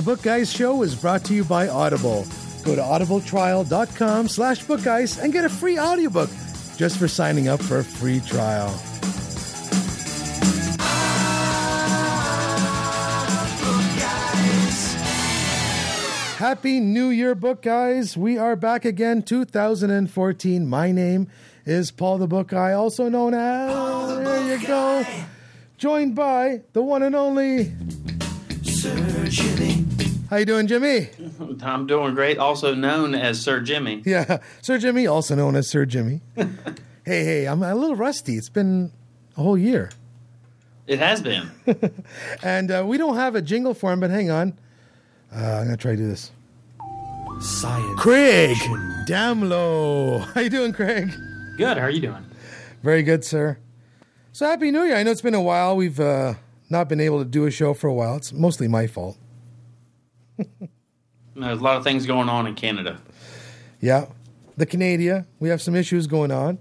The Book Guys Show is brought to you by Audible. Go to audibletrial.com/bookguys and get a free audiobook just for signing up for a free trial. Happy New Year, Book Guys. We are back again, 2014. My name is Paul the Book Guy, also known as... There you go. Joined by the one and only... Sir Jimmy. How you doing, Jimmy? I'm doing great, also known as Sir Jimmy. Yeah, Sir Jimmy, also known as Sir Jimmy. Hey, I'm a little rusty. It's been a whole year. It has been. And we don't have a jingle for him, but hang on. I'm going to try to do this. Science. Craig Damlow. How you doing, Craig? Good. How are you doing? Very good, sir. So Happy New Year. I know it's been a while. We've not been able to do a show for a while. It's mostly my fault. There's a lot of things going on in Canada. Yeah. The Canada. We have some issues going on.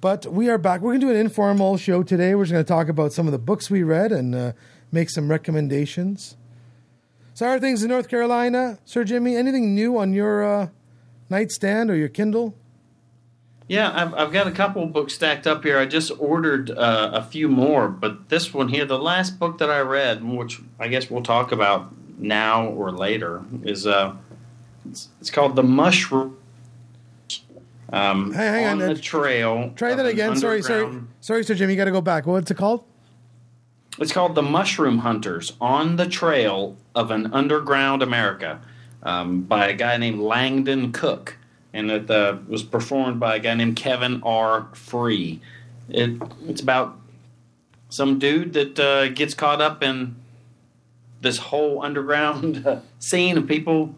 But we are back. We're going to do an informal show today. We're just going to talk about some of the books we read and make some recommendations. So how are things in North Carolina, Sir Jimmy? Anything new on your nightstand or your Kindle? Yeah, I've got a couple of books stacked up here. I just ordered a few more, but this one here, the last book that I read, which I guess we'll talk about now or later, is it's called The Mushroom hang on. The Trail. Try that again. Sorry, Sir Jimmy. You got to go back. What's it called? It's called The Mushroom Hunters on the Trail of an Underground America by a guy named Langdon Cook, and it was performed by a guy named Kevin R. Free. It's about some dude that gets caught up in this whole underground scene of people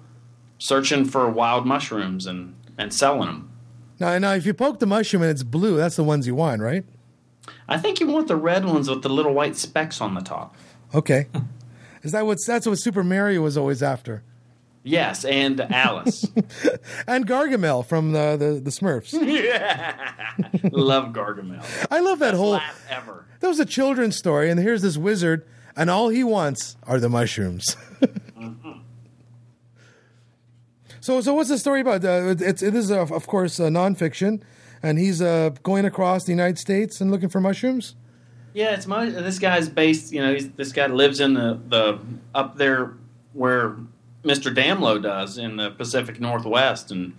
searching for wild mushrooms and selling them. Now, if you poke the mushroom and it's blue, that's the ones you want, right? I think you want the red ones with the little white specks on the top. Okay. Is that that's what Super Mario was always after? Yes, and Alice. And Gargamel from the Smurfs. Yeah. Love Gargamel. I love that whole... Laugh ever. That was a children's story, and here's this wizard, and all he wants are the mushrooms. Mm-hmm. So what's the story about? It is, of course, nonfiction. And he's going across the United States and looking for mushrooms? Yeah, this guy's based, this guy lives in the up there where Mr. Damlow does in the Pacific Northwest. And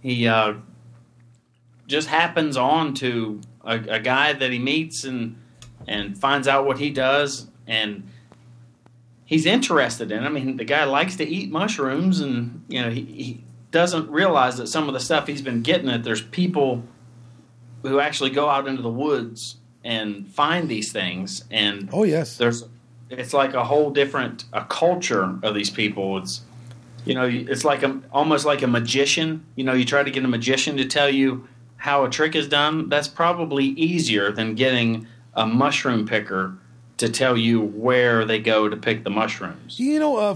he just happens on to a guy that he meets and finds out what he does. And he's interested in him. I mean, the guy likes to eat mushrooms and, he doesn't realize that some of the stuff he's been getting at, there's people who actually go out into the woods and find these things. And oh yes, it's like a whole different culture of these people. It's it's like almost like a magician. You try to get a magician to tell you how a trick is done. That's probably easier than getting a mushroom picker to tell you where they go to pick the mushrooms.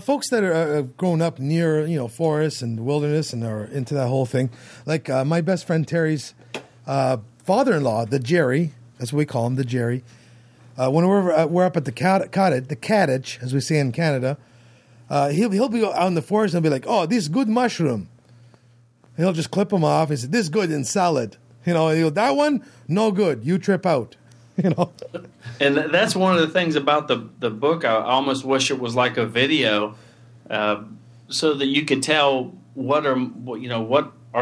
Folks that are grown up near forests and wilderness and are into that whole thing, like my best friend Terry's father-in-law, the Jerry, that's what we call him, the Jerry. When we're up at the cottage, as we say in Canada, he'll be out in the forest and be like, "Oh, this good mushroom." And he'll just clip them off. He said, "This good in salad." And he'll, "That one, no good. You trip out." And that's one of the things about the book. I almost wish it was like a video, so that you could tell what are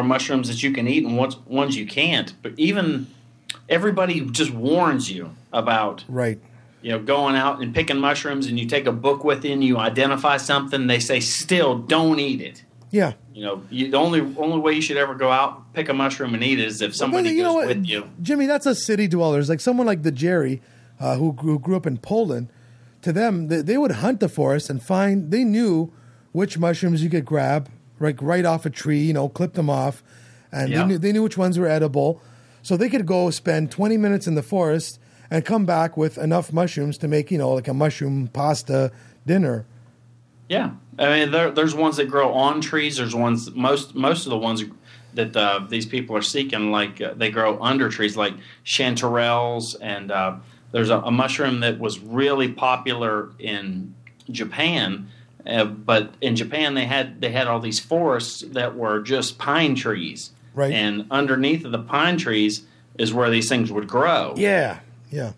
mushrooms that you can eat and what ones you can't. But even everybody just warns you about, right? Going out and picking mushrooms, and you take a book with you and you identify something. They say still don't eat it. Yeah. The only way you should ever go out, pick a mushroom and eat it is if somebody goes with you. Jimmy, that's us city dwellers. Like someone like the Jerry, who grew up in Poland, to them, they would hunt the forest and find, they knew which mushrooms you could grab right off a tree, clip them off. And yeah, they knew which ones were edible. So they could go spend 20 minutes in the forest and come back with enough mushrooms to make, like a mushroom pasta dinner. Yeah, I mean, there's ones that grow on trees. There's ones, most of the ones that these people are seeking, like they grow under trees, like chanterelles. And there's a mushroom that was really popular in Japan But in Japan, they had all these forests that were just pine trees. Right. And underneath of the pine trees is where these things would grow. Yeah, yeah.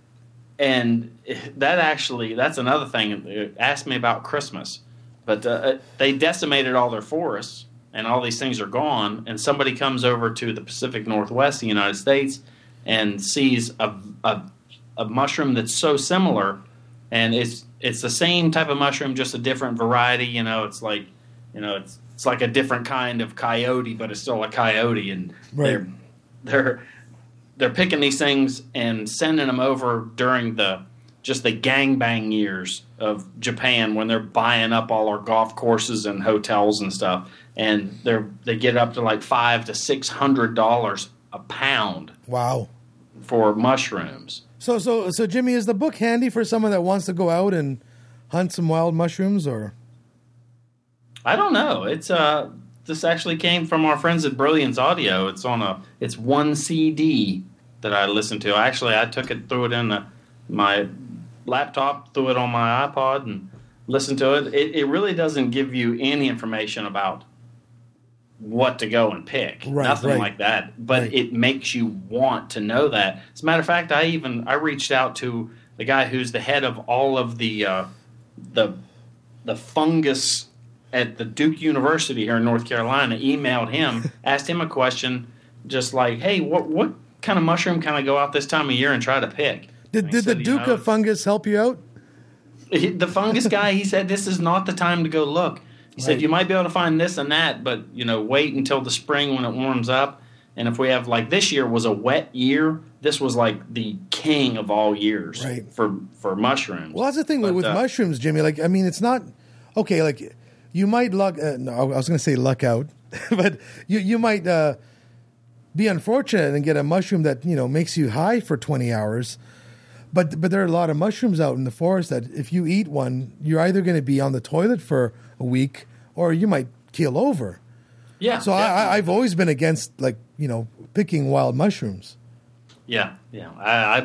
And that's another thing. Ask me about Christmas. But they decimated all their forests, and all these things are gone, and somebody comes over to the Pacific Northwest of the United States and sees a mushroom that's so similar, and it's the same type of mushroom, just a different variety. You know, it's like, you know, it's like a different kind of coyote, but it's still a coyote. And right. they're picking these things and sending them over during the gangbang years of Japan, when they're buying up all our golf courses and hotels and stuff. And they get up to like $500 to $600 a pound. Wow. For mushrooms. So Jimmy, is the book handy for someone that wants to go out and hunt some wild mushrooms, or? I don't know. It's this actually came from our friends at Brilliance Audio. It's on it's one CD that I listened to. Actually, I took it, threw it in my laptop, threw it on my iPod, and listened to it. It really doesn't give you any information about what to go and pick, right, nothing right. like that. But right. it makes you want to know that. As a matter of fact, I reached out to the guy who's the head of all of the fungus at the Duke University here in North Carolina. Emailed him, asked him a question, just like, "Hey, what kind of mushroom can I go out this time of year and try to pick?" Did the Duke of Fungus help you out? The fungus guy, he said, "This is not the time to go look." He right. said, you might be able to find this and that, but, you know, wait until the spring when it warms up. And if we have, like, this year was a wet year, this was, like, the king of all years right. for mushrooms. Well, that's the thing with mushrooms, Jimmy. Like, I mean, it's not – okay, like, you might I was going to say luck out. But you might be unfortunate and get a mushroom that, you know, makes you high for 20 hours. But there are a lot of mushrooms out in the forest that if you eat one, you're either going to be on the toilet for a week or you might keel over. Yeah. So I've always been against, like, you know, picking wild mushrooms. Yeah, yeah.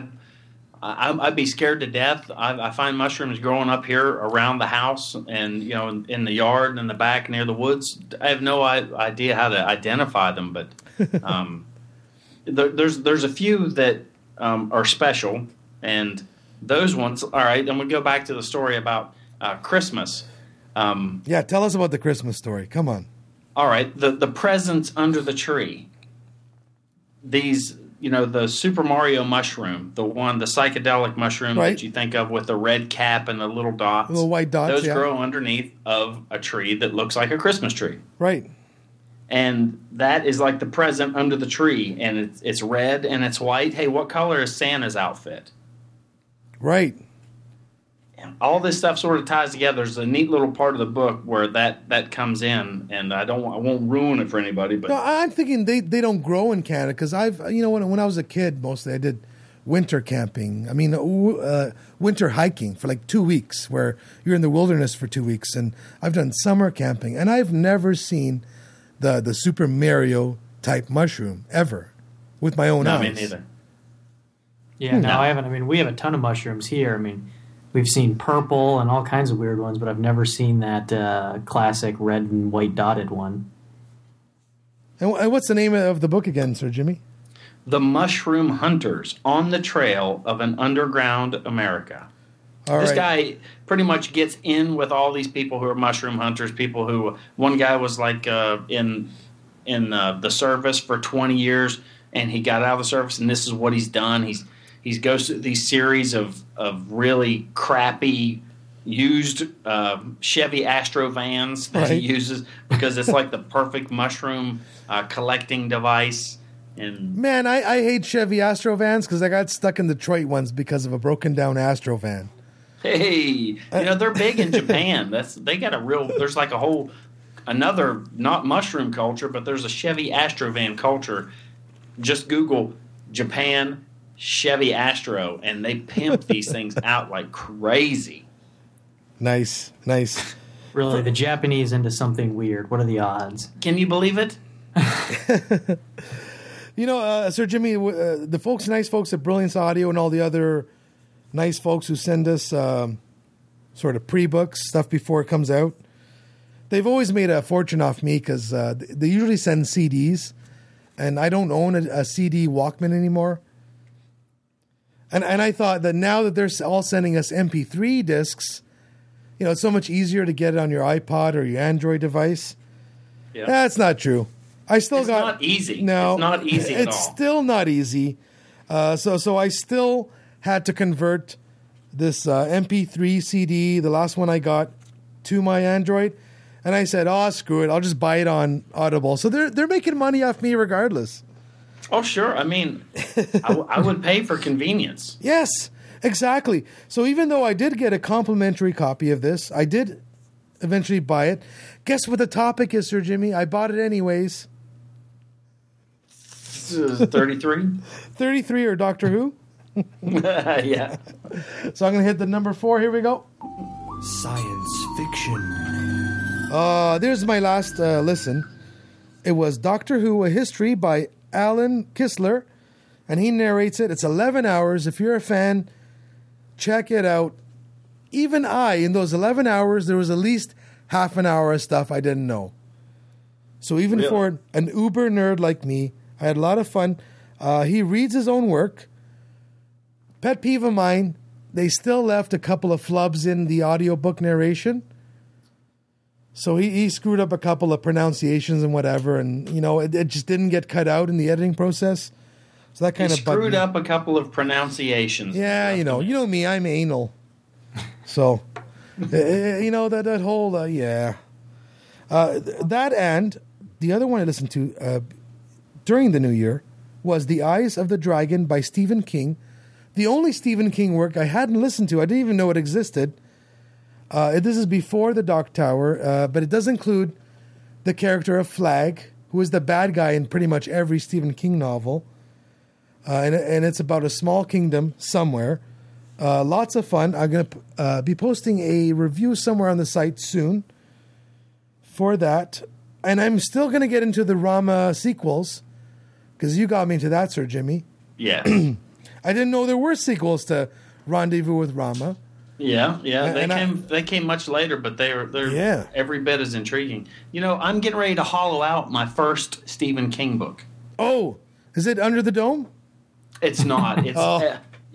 I'd be scared to death. I find mushrooms growing up here around the house and, you know, in the yard and in the back near the woods. I have no idea how to identify them, but there's a few that are special. And those ones, all right, and we'll go back to the story about Christmas. Yeah, tell us about the Christmas story. Come on. All right, the presents under the tree. These, you know, the Super Mario mushroom, the psychedelic mushroom right. that you think of with the red cap and the little dots. Little white dots, those yeah. grow underneath of a tree that looks like a Christmas tree. Right. And that is like the present under the tree, and it's red and it's white. Hey, what color is Santa's outfit? Right. And all this stuff sort of ties together. There's a neat little part of the book where that comes in, and I won't ruin it for anybody. But no, I'm thinking they don't grow in Canada because when I was a kid, mostly I did winter camping. I mean, winter hiking for like 2 weeks, where you're in the wilderness for 2 weeks, and I've done summer camping, and I've never seen the Super Mario type mushroom ever with my own eyes. No, me neither. Yeah, no, I haven't. I mean, we have a ton of mushrooms here. I mean, we've seen purple and all kinds of weird ones, but I've never seen that classic red and white dotted one. And what's the name of the book again, Sir Jimmy? The Mushroom Hunters on the Trail of an Underground America. All this right. guy pretty much gets in with all these people who are mushroom hunters, people who – one guy was like in the service for 20 years, and he got out of the service, and this is what he's done. He goes through these series of really crappy used Chevy Astro vans that right. he uses because it's like the perfect mushroom collecting device. And man, I hate Chevy Astro vans because I got stuck in Detroit once because of a broken-down Astro van. Hey, you know, they're big in Japan. They got a real, there's like a whole, another, not mushroom culture, but there's a Chevy Astro van culture. Just Google Japan Chevy Astro, and they pimp these things out like crazy. Nice, nice. Really, the Japanese into something weird. What are the odds? Can you believe it? You know, Sir Jimmy, the folks, nice folks at Brilliance Audio and all the other nice folks who send us sort of pre-books, stuff before it comes out. They've always made a fortune off me because they usually send CDs, and I don't own a CD Walkman anymore. And I thought that now that they're all sending us MP3 discs, you know, it's so much easier to get it on your iPod or your Android device. Yeah. That's not true. It's not easy. No, it's not easy at all. It's still not easy. So I still had to convert this MP3 CD, the last one I got, to my Android. And I said, oh, screw it. I'll just buy it on Audible. So they're making money off me regardless. Oh, sure. I mean, I would pay for convenience. Yes, exactly. So even though I did get a complimentary copy of this, I did eventually buy it. Guess what the topic is, Sir Jimmy? I bought it anyways. 33? 33 or Doctor Who? Yeah. So I'm going to hit the number 4. Here we go. Science fiction. There's my last listen. It was Doctor Who: A History by Alan Kistler, and he narrates it. It's 11 hours. If you're a fan, check it out. Even in those 11 hours, there was at least half an hour of stuff I didn't know. So even for an uber nerd like me, I had a lot of fun. He reads his own work. Pet peeve of mine, they still left a couple of flubs in the audiobook narration. So he screwed up a couple of pronunciations and whatever, and you know it just didn't get cut out in the editing process. So that kind of screwed up a couple of pronunciations. Yeah, you know me, I'm anal. So, you know that whole that and the other one I listened to during the New Year was The Eyes of the Dragon by Stephen King, the only Stephen King work I hadn't listened to. I didn't even know it existed. This is before the Dark Tower, but it does include the character of Flagg, who is the bad guy in pretty much every Stephen King novel. And it's about a small kingdom somewhere. Lots of fun. I'm going to be posting a review somewhere on the site soon for that. And I'm still going to get into the Rama sequels, because you got me into that, Sir Jimmy. Yeah. I didn't know there were sequels to Rendezvous with Rama. Yeah, they came much later, but they're every bit as intriguing. You know, I'm getting ready to hollow out my first Stephen King book. Oh, is it Under the Dome? It's not. It's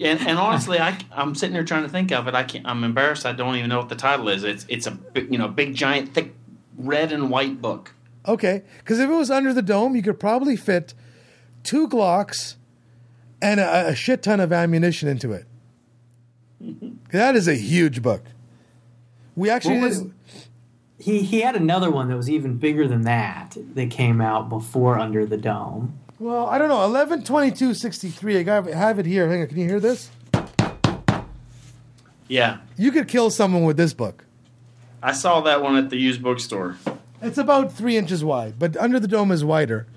and honestly, I'm sitting here trying to think of it. I'm embarrassed. I don't even know what the title is. It's a big giant thick red and white book. Okay, because if it was Under the Dome, you could probably fit 2 Glocks and a shit ton of ammunition into it. That is a huge book. We actually he had another one that was even bigger than that came out before Under the Dome. Well, I don't know. 11-22-63. I have it here. Hang on. Can you hear this? Yeah. You could kill someone with this book. I saw that one at the used bookstore. It's about 3 inches wide, but Under the Dome is wider.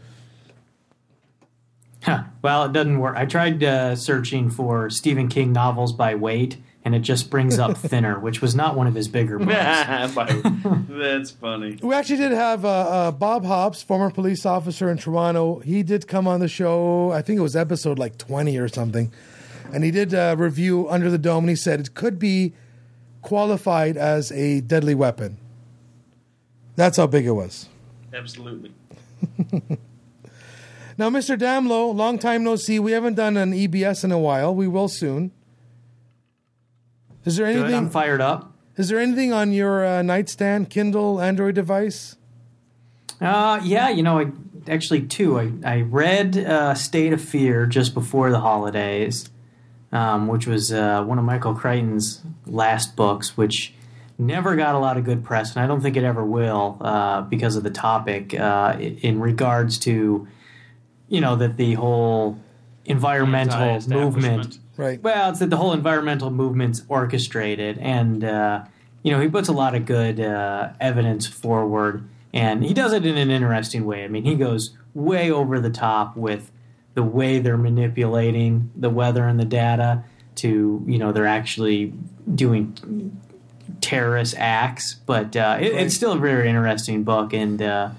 Huh. Well, it doesn't work. I tried searching for Stephen King novels by weight, and it just brings up Thinner, which was not one of his bigger books. That's funny. We actually did have Bob Hobbs, former police officer in Toronto. He did come on the show. I think it was episode 20 or something. And he did review Under the Dome, and he said it could be qualified as a deadly weapon. That's how big it was. Absolutely. Now, Mr. Damlow, long time no see. We haven't done an EBS in a while. We will soon. Is there anything? Good, I'm fired up. Is there anything on your nightstand, Kindle, Android device? I read State of Fear just before the holidays, which was one of Michael Crichton's last books, which never got a lot of good press, and I don't think it ever will because of the topic in regards to... You know, that the whole environmental movement, right? Well, it's that the whole environmental movement's orchestrated, and he puts a lot of good evidence forward, and he does it in an interesting way. I mean, he goes way over the top with the way they're manipulating the weather and the data to, they're actually doing terrorist acts, but it's still a very interesting book, and.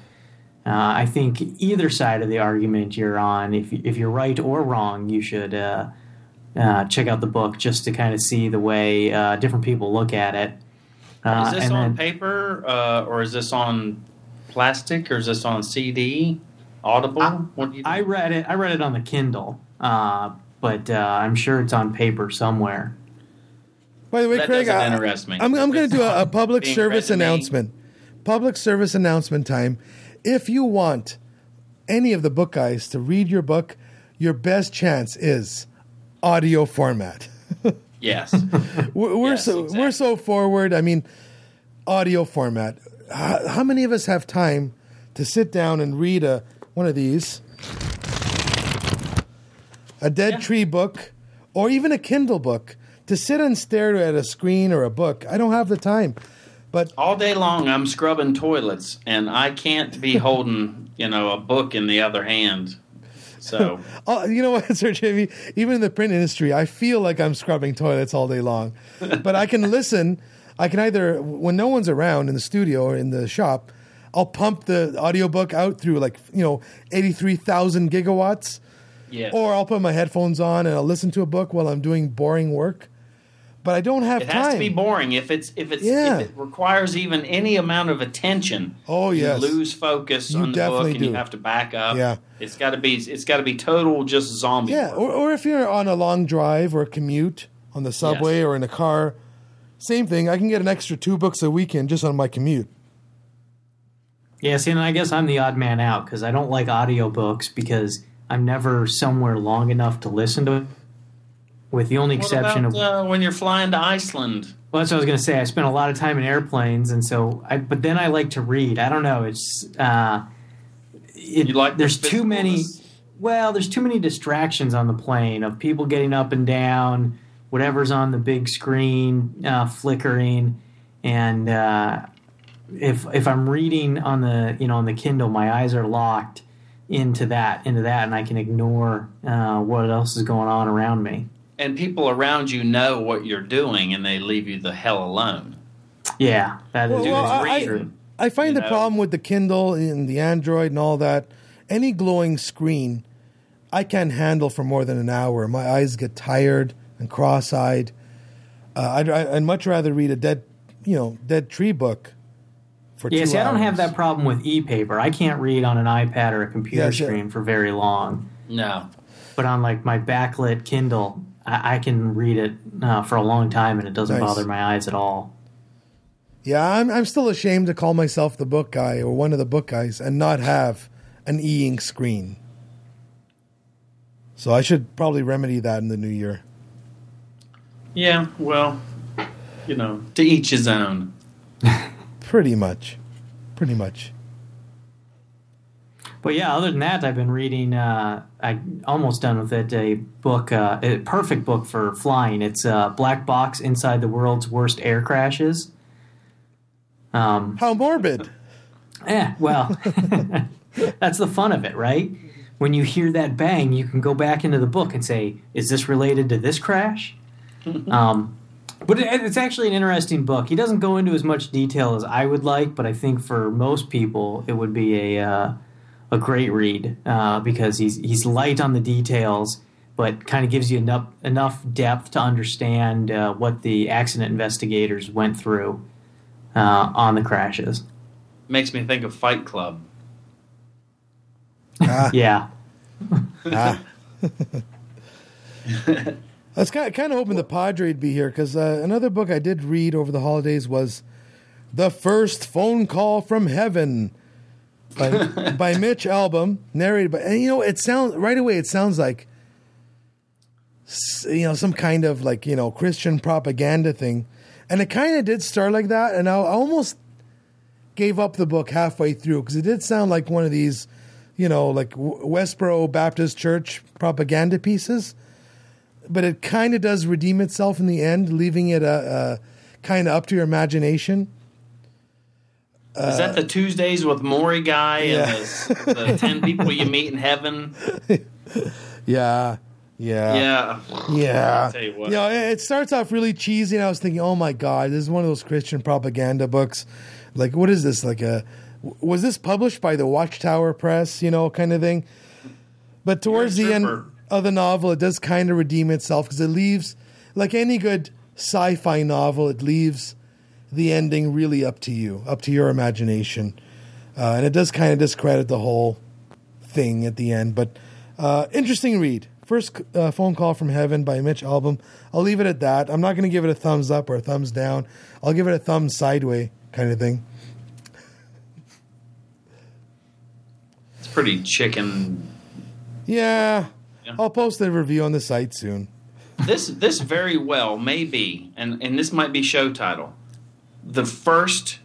I think either side of the argument you're on, if you're right or wrong, you should check out the book just to kind of see the way different people look at it. Is this on paper or is this on plastic or is this on CD, Audible? I read it on the Kindle, but I'm sure it's on paper somewhere. By the way, that Craig, I'm going to do a public service announcement. Public service announcement time. If you want any of the book guys to read your book, your best chance is audio format. Yes. Exactly. We're so forward. I mean, audio format. How many of us have time to sit down and read one of these? A dead tree book or even a Kindle book. To sit and stare at a screen or a book, I don't have the time. But all day long, I'm scrubbing toilets, and I can't be holding, a book in the other hand. So, you know what, Sir Jimmy? Even in the print industry, I feel like I'm scrubbing toilets all day long. But I can listen. I can either, when no one's around in the studio or in the shop, I'll pump the audiobook out through 83,000 gigawatts. Yes. Or I'll put my headphones on and I'll listen to a book while I'm doing boring work. But I don't have time. It has to be boring. If it requires even any amount of attention, you lose focus on the book and you have to back up. Yeah. It's gotta be total just zombie. Yeah, or if you're on a long drive or a commute on the subway or in a car, same thing. I can get an extra 2 books a weekend just on my commute. Yeah, see, and I guess I'm the odd man out because I don't like audiobooks because I'm never somewhere long enough to listen to it. With the only exception of when you're flying to Iceland. Well, that's what I was going to say. I spent a lot of time in airplanes, and so but then I like to read. I don't know. There's too many distractions on the plane of people getting up and down, whatever's on the big screen flickering, and if I'm reading on the on the Kindle, my eyes are locked into that, and I can ignore what else is going on around me. And people around you know what you're doing, and they leave you the hell alone. Yeah, that is true. I find the problem with the Kindle and the Android and all that, any glowing screen, I can't handle for more than an hour. My eyes get tired and cross-eyed. I'd much rather read a dead tree book for 2 hours. Yeah, see, I don't have that problem with e-paper. I can't read on an iPad or a computer screen for very long. No. But on my backlit Kindle, I can read it for a long time, and it doesn't bother my eyes at all. Yeah, I'm still ashamed to call myself the book guy or one of the book guys and not have an e-ink screen. So I should probably remedy that in the new year. Yeah, well, to each his own. Pretty much. But yeah, other than that, I've been reading, I'm almost done with it, a book, a perfect book for flying. It's Black Box Inside the World's Worst Air Crashes. How morbid. Yeah, well, that's the fun of it, right? When you hear that bang, you can go back into the book and say, is this related to this crash? But it's actually an interesting book. He doesn't go into as much detail as I would like, but I think for most people it would be a great read because he's light on the details, but kind of gives you enough depth to understand what the accident investigators went through on the crashes. Makes me think of Fight Club. Yeah. I was kind of hoping the Padre would be here because another book I did read over the holidays was The First Phone Call from Heaven. by Mitch Albom, narrated by, and it sounds right away. It sounds like, some kind of Christian propaganda thing, and it kind of did start like that. And I almost gave up the book halfway through because it did sound like one of these, Westboro Baptist Church propaganda pieces. But it kind of does redeem itself in the end, leaving it kind of up to your imagination. Is that the Tuesdays with Maury guy and the 10 people you meet in heaven? Yeah. I'll tell you what. It starts off really cheesy, and I was thinking, oh my God, this is one of those Christian propaganda books. Like, what is this? Was this published by the Watchtower Press, kind of thing? But towards the end of the novel, it does kind of redeem itself because it leaves, like any good sci-fi novel, it leaves the ending really up to you, up to your imagination. And it does kind of discredit the whole thing at the end. But interesting read. First Phone Call from Heaven by Mitch Albom. I'll leave it at that. I'm not going to give it a thumbs up or a thumbs down. I'll give it a thumbs sideways kind of thing. It's pretty chicken. Yeah. I'll post a review on the site soon. This very well may be, and this might be show title, the first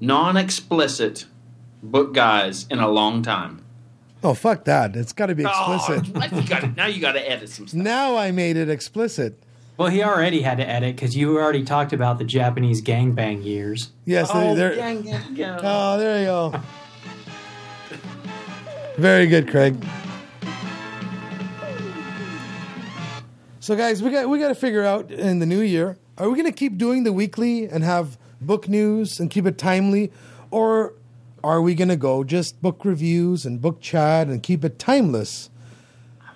non-explicit book guys in a long time. Oh, fuck that. It's got to be explicit. Oh, now you got to edit some stuff. Now I made it explicit. Well, he already had to edit because you already talked about the Japanese gangbang years. Yes. Gang. Oh, there you go. Very good, Craig. So, guys, we got to figure out in the new year, are we going to keep doing the weekly and have book news and keep it timely, or are we going to go just book reviews and book chat and keep it timeless?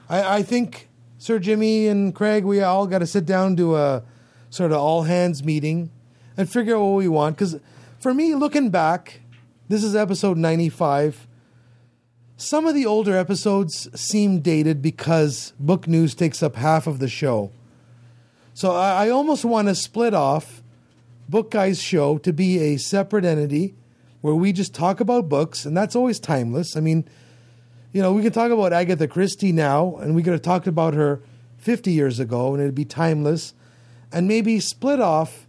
I think Sir Jimmy and Craig, we all got to sit down, do a sort of all-hands meeting and figure out what we want. Because for me, looking back, this is episode 95. Some of the older episodes seem dated because book news takes up half of the show. So I almost want to split off Book Guys Show to be a separate entity where we just talk about books, and that's always timeless. I mean, you know, we can talk about Agatha Christie now, and we could have talked about her 50 years ago, and it'd be timeless. And maybe split off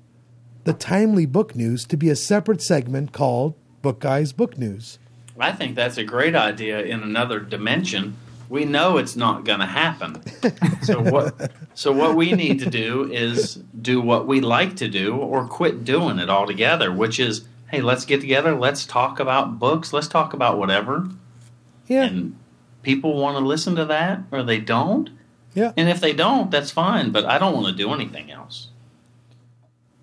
the timely book news to be a separate segment called Book Guys Book News. I think that's a great idea in another dimension. We know it's not going to happen. So what we need to do is do what we like to do or quit doing it altogether, which is, hey, let's get together. Let's talk about books. Let's talk about whatever. Yeah. And people want to listen to that or they don't. Yeah. And if they don't, that's fine. But I don't want to do anything else.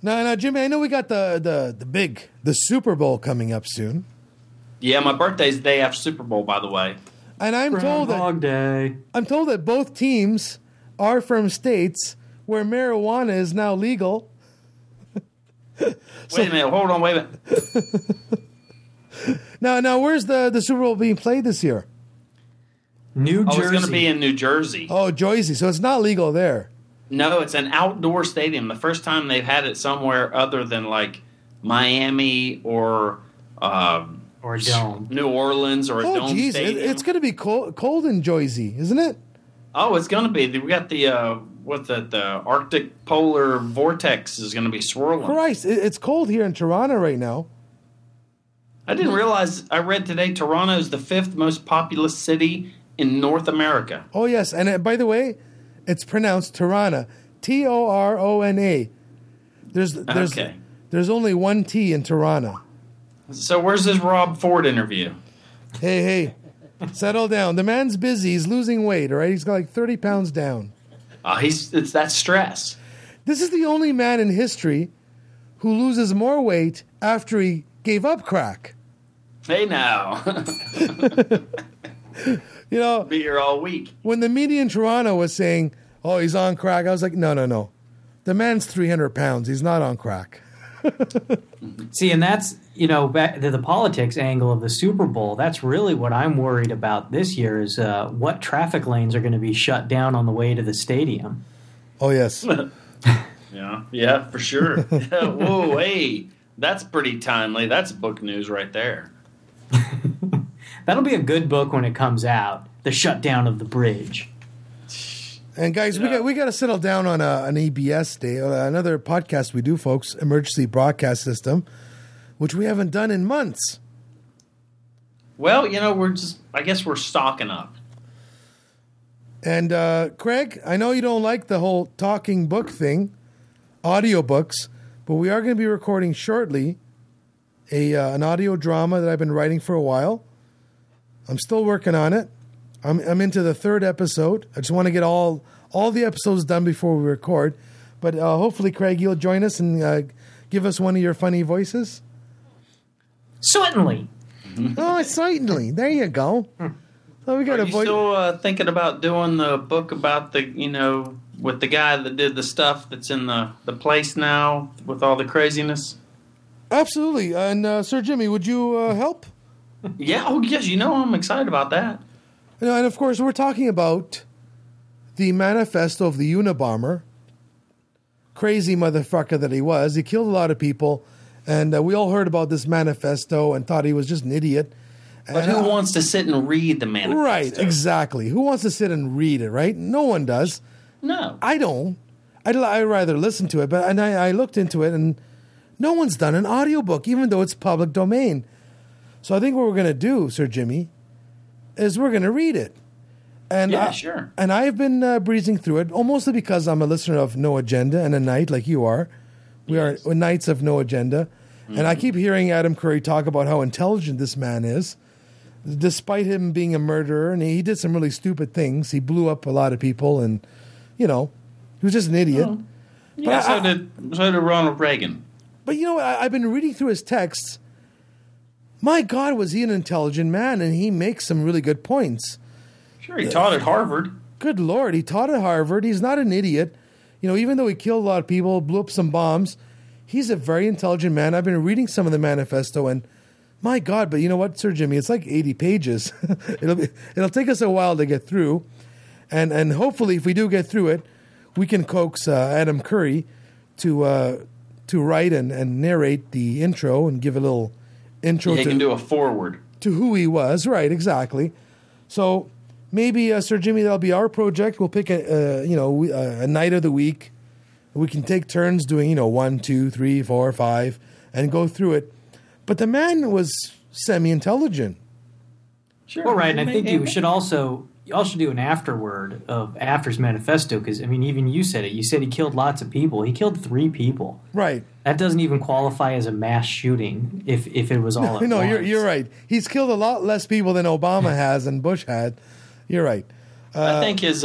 No, Jimmy, I know we got the Super Bowl coming up soon. Yeah, my birthday's the day after Super Bowl, by the way. And I'm told that both teams are from states where marijuana is now legal. Wait a minute. Now, where's the Super Bowl being played this year? New Jersey. It's going to be in New Jersey. Oh, Jersey. So it's not legal there. No, it's an outdoor stadium. The first time they've had it somewhere other than like Miami or a dome. New Orleans or a dome stadium. It's going to be cold in Jersey, isn't it? Oh, it's going to be. We got the... the Arctic polar vortex is going to be swirling. Christ, it's cold here in Toronto right now. I didn't realize, I read today, Toronto's the fifth most populous city in North America. Oh, yes. And by the way, it's pronounced Toronto. T-O-R-O-N-A. There's only one T in Toronto. So where's this Rob Ford interview? Hey. Settle down. The man's busy. He's losing weight, all right? He's got like 30 pounds down. It's that stress. This is the only man in history who loses more weight after he gave up crack. Hey, now. You know, be here all week. When the media in Toronto was saying, oh, he's on crack, I was like, no. The man's 300 pounds. He's not on crack. See, and that's, you know, back to the politics angle of the Super Bowl, that's really what I'm worried about this year is what traffic lanes are going to be shut down on the way to the stadium. Oh, yes. yeah, for sure. Whoa, hey, that's pretty timely. That's book news right there. That'll be a good book when it comes out, The Shutdown of the Bridge. And guys, we got to settle down on an EBS day, another podcast we do, folks, Emergency Broadcast System, which we haven't done in months. Well, you know, I guess we're stocking up. And Craig, I know you don't like the whole talking book thing, audiobooks, but we are going to be recording shortly an audio drama that I've been writing for a while. I'm still working on it. I'm into the third episode. I just want to get all the episodes done before we record. But hopefully, Craig, you'll join us and give us one of your funny voices. Certainly. Oh, certainly. There you go. So we got still thinking about doing the book about the, you know, with the guy that did the stuff that's in the place now with all the craziness? Absolutely. And Sir Jimmy, would you help? Yeah. Oh, yes. You know, I'm excited about that. And of course, we're talking about the manifesto of the Unabomber. Crazy motherfucker that he was. He killed a lot of people. And we all heard about this manifesto and thought he was just an idiot. But and, who wants to sit and read the manifesto? Right, exactly. Who wants to sit and read it, right? No one does. No. I don't. I'd rather listen to it. But and I looked into it, and no one's done an audiobook, even though it's public domain. So I think what we're going to do, Sir Jimmy, is we're going to read it. And yeah, sure. And I've been breezing through it, mostly because I'm a listener of No Agenda and A Night, like you are. We are Knights of No Agenda. Mm-hmm. And I keep hearing Adam Curry talk about how intelligent this man is, despite him being a murderer. And he did some really stupid things. He blew up a lot of people and, you know, he was just an idiot. Oh. Yeah, but so did Ronald Reagan. But, you know, I've been reading through his texts. My God, was he an intelligent man, and he makes some really good points. Sure, he taught at Harvard. Good Lord, he taught at Harvard. He's not an idiot. You know, even though he killed a lot of people, blew up some bombs, he's a very intelligent man. I've been reading some of the manifesto, and my God, but you know what, Sir Jimmy, it's like 80 pages. It'll take us a while to get through, and hopefully, if we do get through it, we can coax Adam Curry to write and narrate the intro and give a little intro. Yeah, he can do a foreword to who he was, right? Exactly. So. Maybe, Sir Jimmy, that'll be our project. We'll pick a night of the week. We can take turns doing, 1, 2, 3, 4, 5, and go through it. But the man was semi-intelligent. Sure. Well, right, and I think you all should do an afterword of after's manifesto, because, I mean, even you said it. You said he killed lots of people. He killed 3 people. Right. That doesn't even qualify as a mass shooting if it was all at once. No, you're right. He's killed a lot less people than Obama has and Bush had. You're right. I think his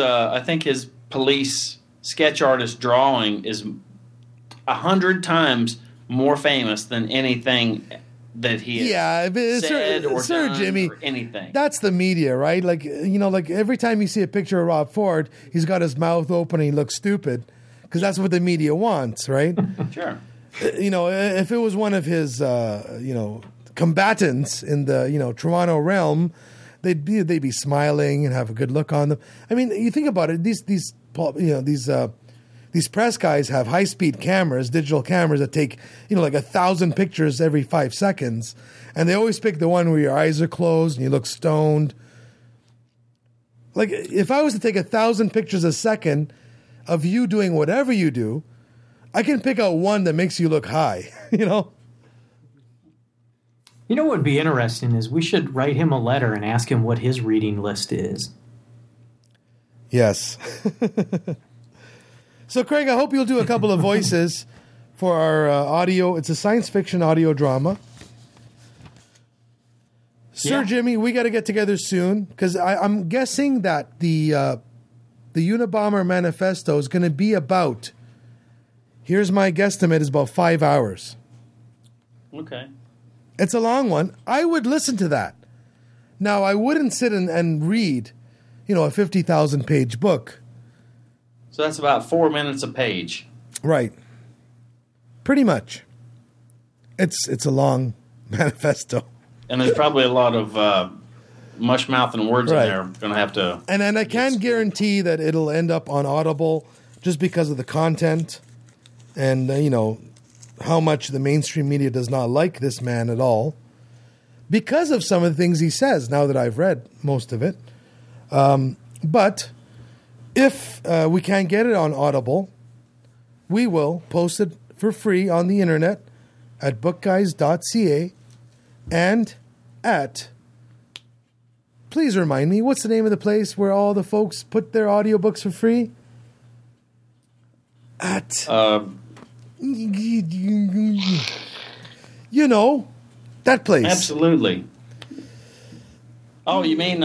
police sketch artist drawing is 100 times more famous than anything that he has said or done Jimmy, or anything. That's the media, right? Like, every time you see a picture of Rob Ford, he's got his mouth open and he looks stupid because that's what the media wants, right? Sure. If it was one of his, combatants in the, Toronto realm, They'd be smiling and have a good look on them. I mean, you think about it. These press guys have high speed cameras, digital cameras that take 1,000 pictures every 5 seconds, and they always pick the one where your eyes are closed and you look stoned. Like if I was to take 1,000 pictures a second of you doing whatever you do, I can pick out one that makes you look high. You know what would be interesting is we should write him a letter and ask him what his reading list is. Yes. So, Craig, I hope you'll do a couple of voices for our audio. It's a science fiction audio drama. Sir Jimmy, we got to get together soon because I'm guessing that the Unabomber Manifesto is going to be about, here's my guesstimate, is about 5 hours. Okay. It's a long one. I would listen to that. Now, I wouldn't sit and read, a 50,000-page book. So that's about 4 minutes a page. Right. Pretty much. It's a long manifesto. And there's probably a lot of mush mouth and words in there. We're going to have to... And I can guarantee that it'll end up on Audible just because of the content and, how much the mainstream media does not like this man at all because of some of the things he says now that I've read most of it. But if we can't get it on Audible, we will post it for free on the internet at bookguys.ca and at, please remind me, what's the name of the place where all the folks put their audiobooks for free? At... that place. Absolutely. Oh, you mean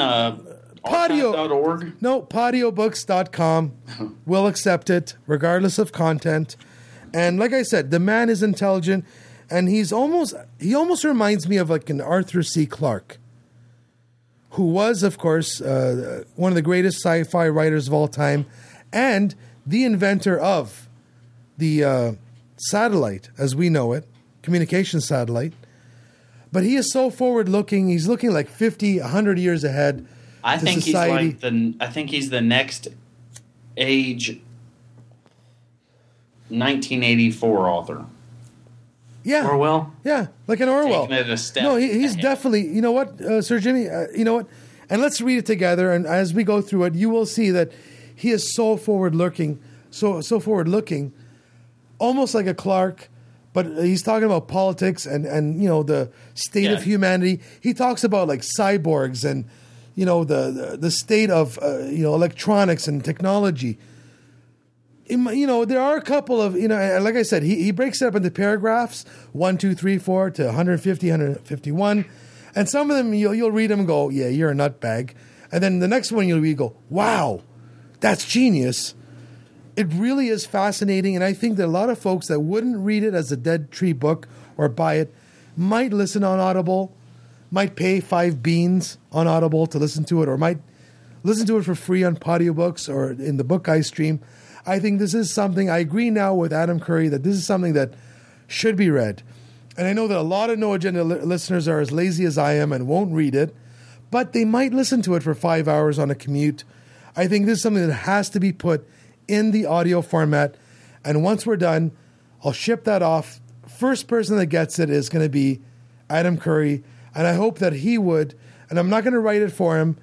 patio.org? No, patiobooks.com. We'll accept it, regardless of content. And like I said, the man is intelligent, and he almost reminds me of like an Arthur C. Clarke, who was, of course, one of the greatest sci-fi writers of all time, and the inventor of the satellite as we know it, communication satellite. But he is so forward-looking. He's looking like 50, 100 years ahead. I think society. I think he's the next age 1984 author. Yeah. Orwell? Yeah, like an Orwell. Taking it a step. No, he's definitely, you know what, Sir Jimmy, you know what? And let's read it together, and as we go through it, you will see that he is so forward-looking, so forward-looking, almost like a Clark, but he's talking about politics and you know, the state of humanity. He talks about, like, cyborgs and, you know, the state of, you know, electronics and technology. You know, there are a couple of, you know, like I said, he breaks it up into paragraphs, 1, 2, 3, 4 to 150, 151. And some of them, you'll read them and go, yeah, you're a nutbag. And then the next one you'll read and go, wow, that's genius. It really is fascinating. And I think that a lot of folks that wouldn't read it as a dead tree book or buy it might listen on Audible, might pay 5 beans on Audible to listen to it, or might listen to it for free on Audiobooks or in the Book Eye stream. I think this is something, I agree now with Adam Curry, that this is something that should be read. And I know that a lot of No Agenda listeners are as lazy as I am and won't read it, but they might listen to it for 5 hours on a commute. I think this is something that has to be put in the audio format. And once we're done, I'll ship that off. First person that gets it is going to be Adam Curry. And I hope that he would, and I'm not going to write it for him,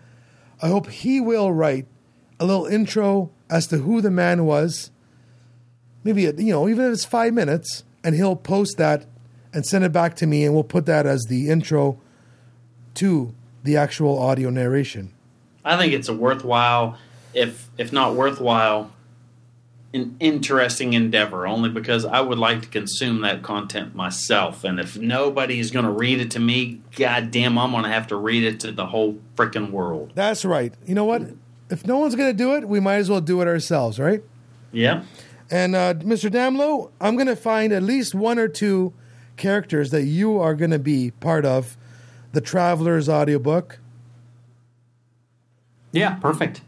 I hope he will write a little intro as to who the man was. Maybe, you know, even if it's 5 minutes, and he'll post that and send it back to me, and we'll put that as the intro to the actual audio narration. I think it's a worthwhile, if not worthwhile, an interesting endeavor, only because I would like to consume that content myself. And if nobody's going to read it to me, goddamn, I'm going to have to read it to the whole freaking world. That's right. You know what? If no one's going to do it, we might as well do it ourselves, right? Yeah. And Mr. Damlow, I'm going to find at least one or two characters that you are going to be part of the Traveler's audiobook. Yeah, perfect.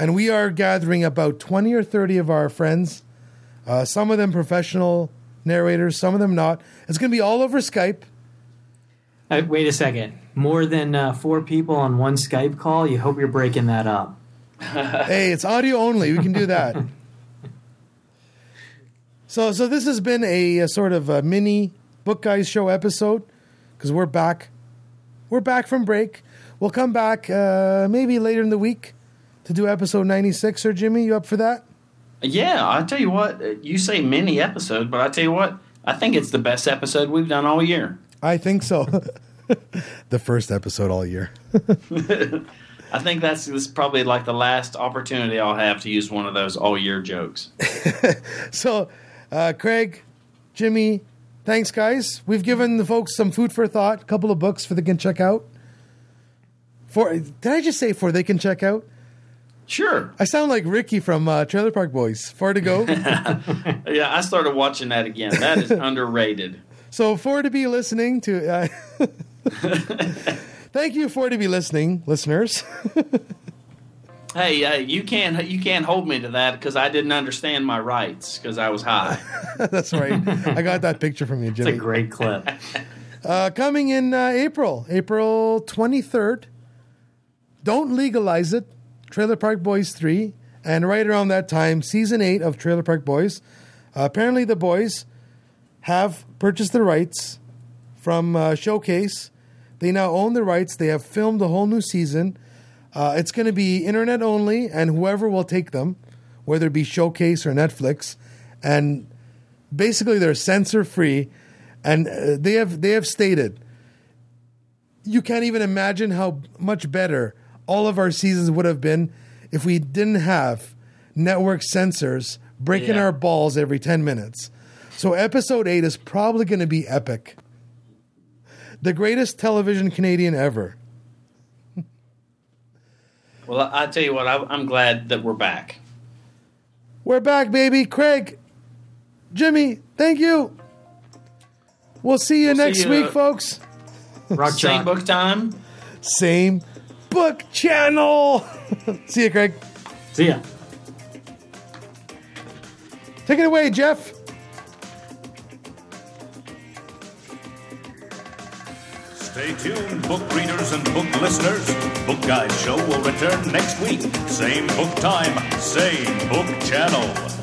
And we are gathering about 20 or 30 of our friends, some of them professional narrators, some of them not. It's going to be all over Skype. Wait a second. More than 4 people on one Skype call? You hope you're breaking that up. Hey, it's audio only. We can do that. So this has been a sort of a mini Book Guys Show episode, because we're back. We're back from break. We'll come back maybe later in the week to do episode 96. Sir Jimmy, you up for that? Yeah, I tell you what, you say mini episode, but I tell you what, I think it's the best episode we've done all year. I think so. The first episode all year. I think this is probably like the last opportunity I'll have to use one of those all year jokes. So, Craig, Jimmy, thanks, guys. We've given the folks some food for thought, a couple of books for they can check out. Did I just say they can check out? Sure. I sound like Ricky from Trailer Park Boys. Far to Go. Yeah, I started watching that again. That is underrated. So, for to be listening to... Thank you for to be listening, listeners. Hey, you can't hold me to that because I didn't understand my rights because I was high. That's right. I got that picture from you, Jimmy. It's a great clip. Coming in April 23rd. Don't Legalize It, Trailer Park Boys 3, and right around that time, Season 8 of Trailer Park Boys. Apparently, the boys have purchased the rights from Showcase. They now own the rights. They have filmed a whole new season. It's going to be internet only, and whoever will take them, whether it be Showcase or Netflix, and basically they're censor free. And they have stated, you can't even imagine how much better all of our seasons would have been if we didn't have network censors breaking our balls every 10 minutes. So episode 8 is probably going to be epic. The greatest television Canadian ever. Well, I tell you what, I'm glad that we're back. We're back, baby. Craig, Jimmy, thank you. We'll see you next week, folks. Rock Same book time. Same book channel. See you, Craig. See ya. Take it away, Jeff. Stay tuned, book readers and book listeners. Book Guys Show will return next week. Same book time, same book channel.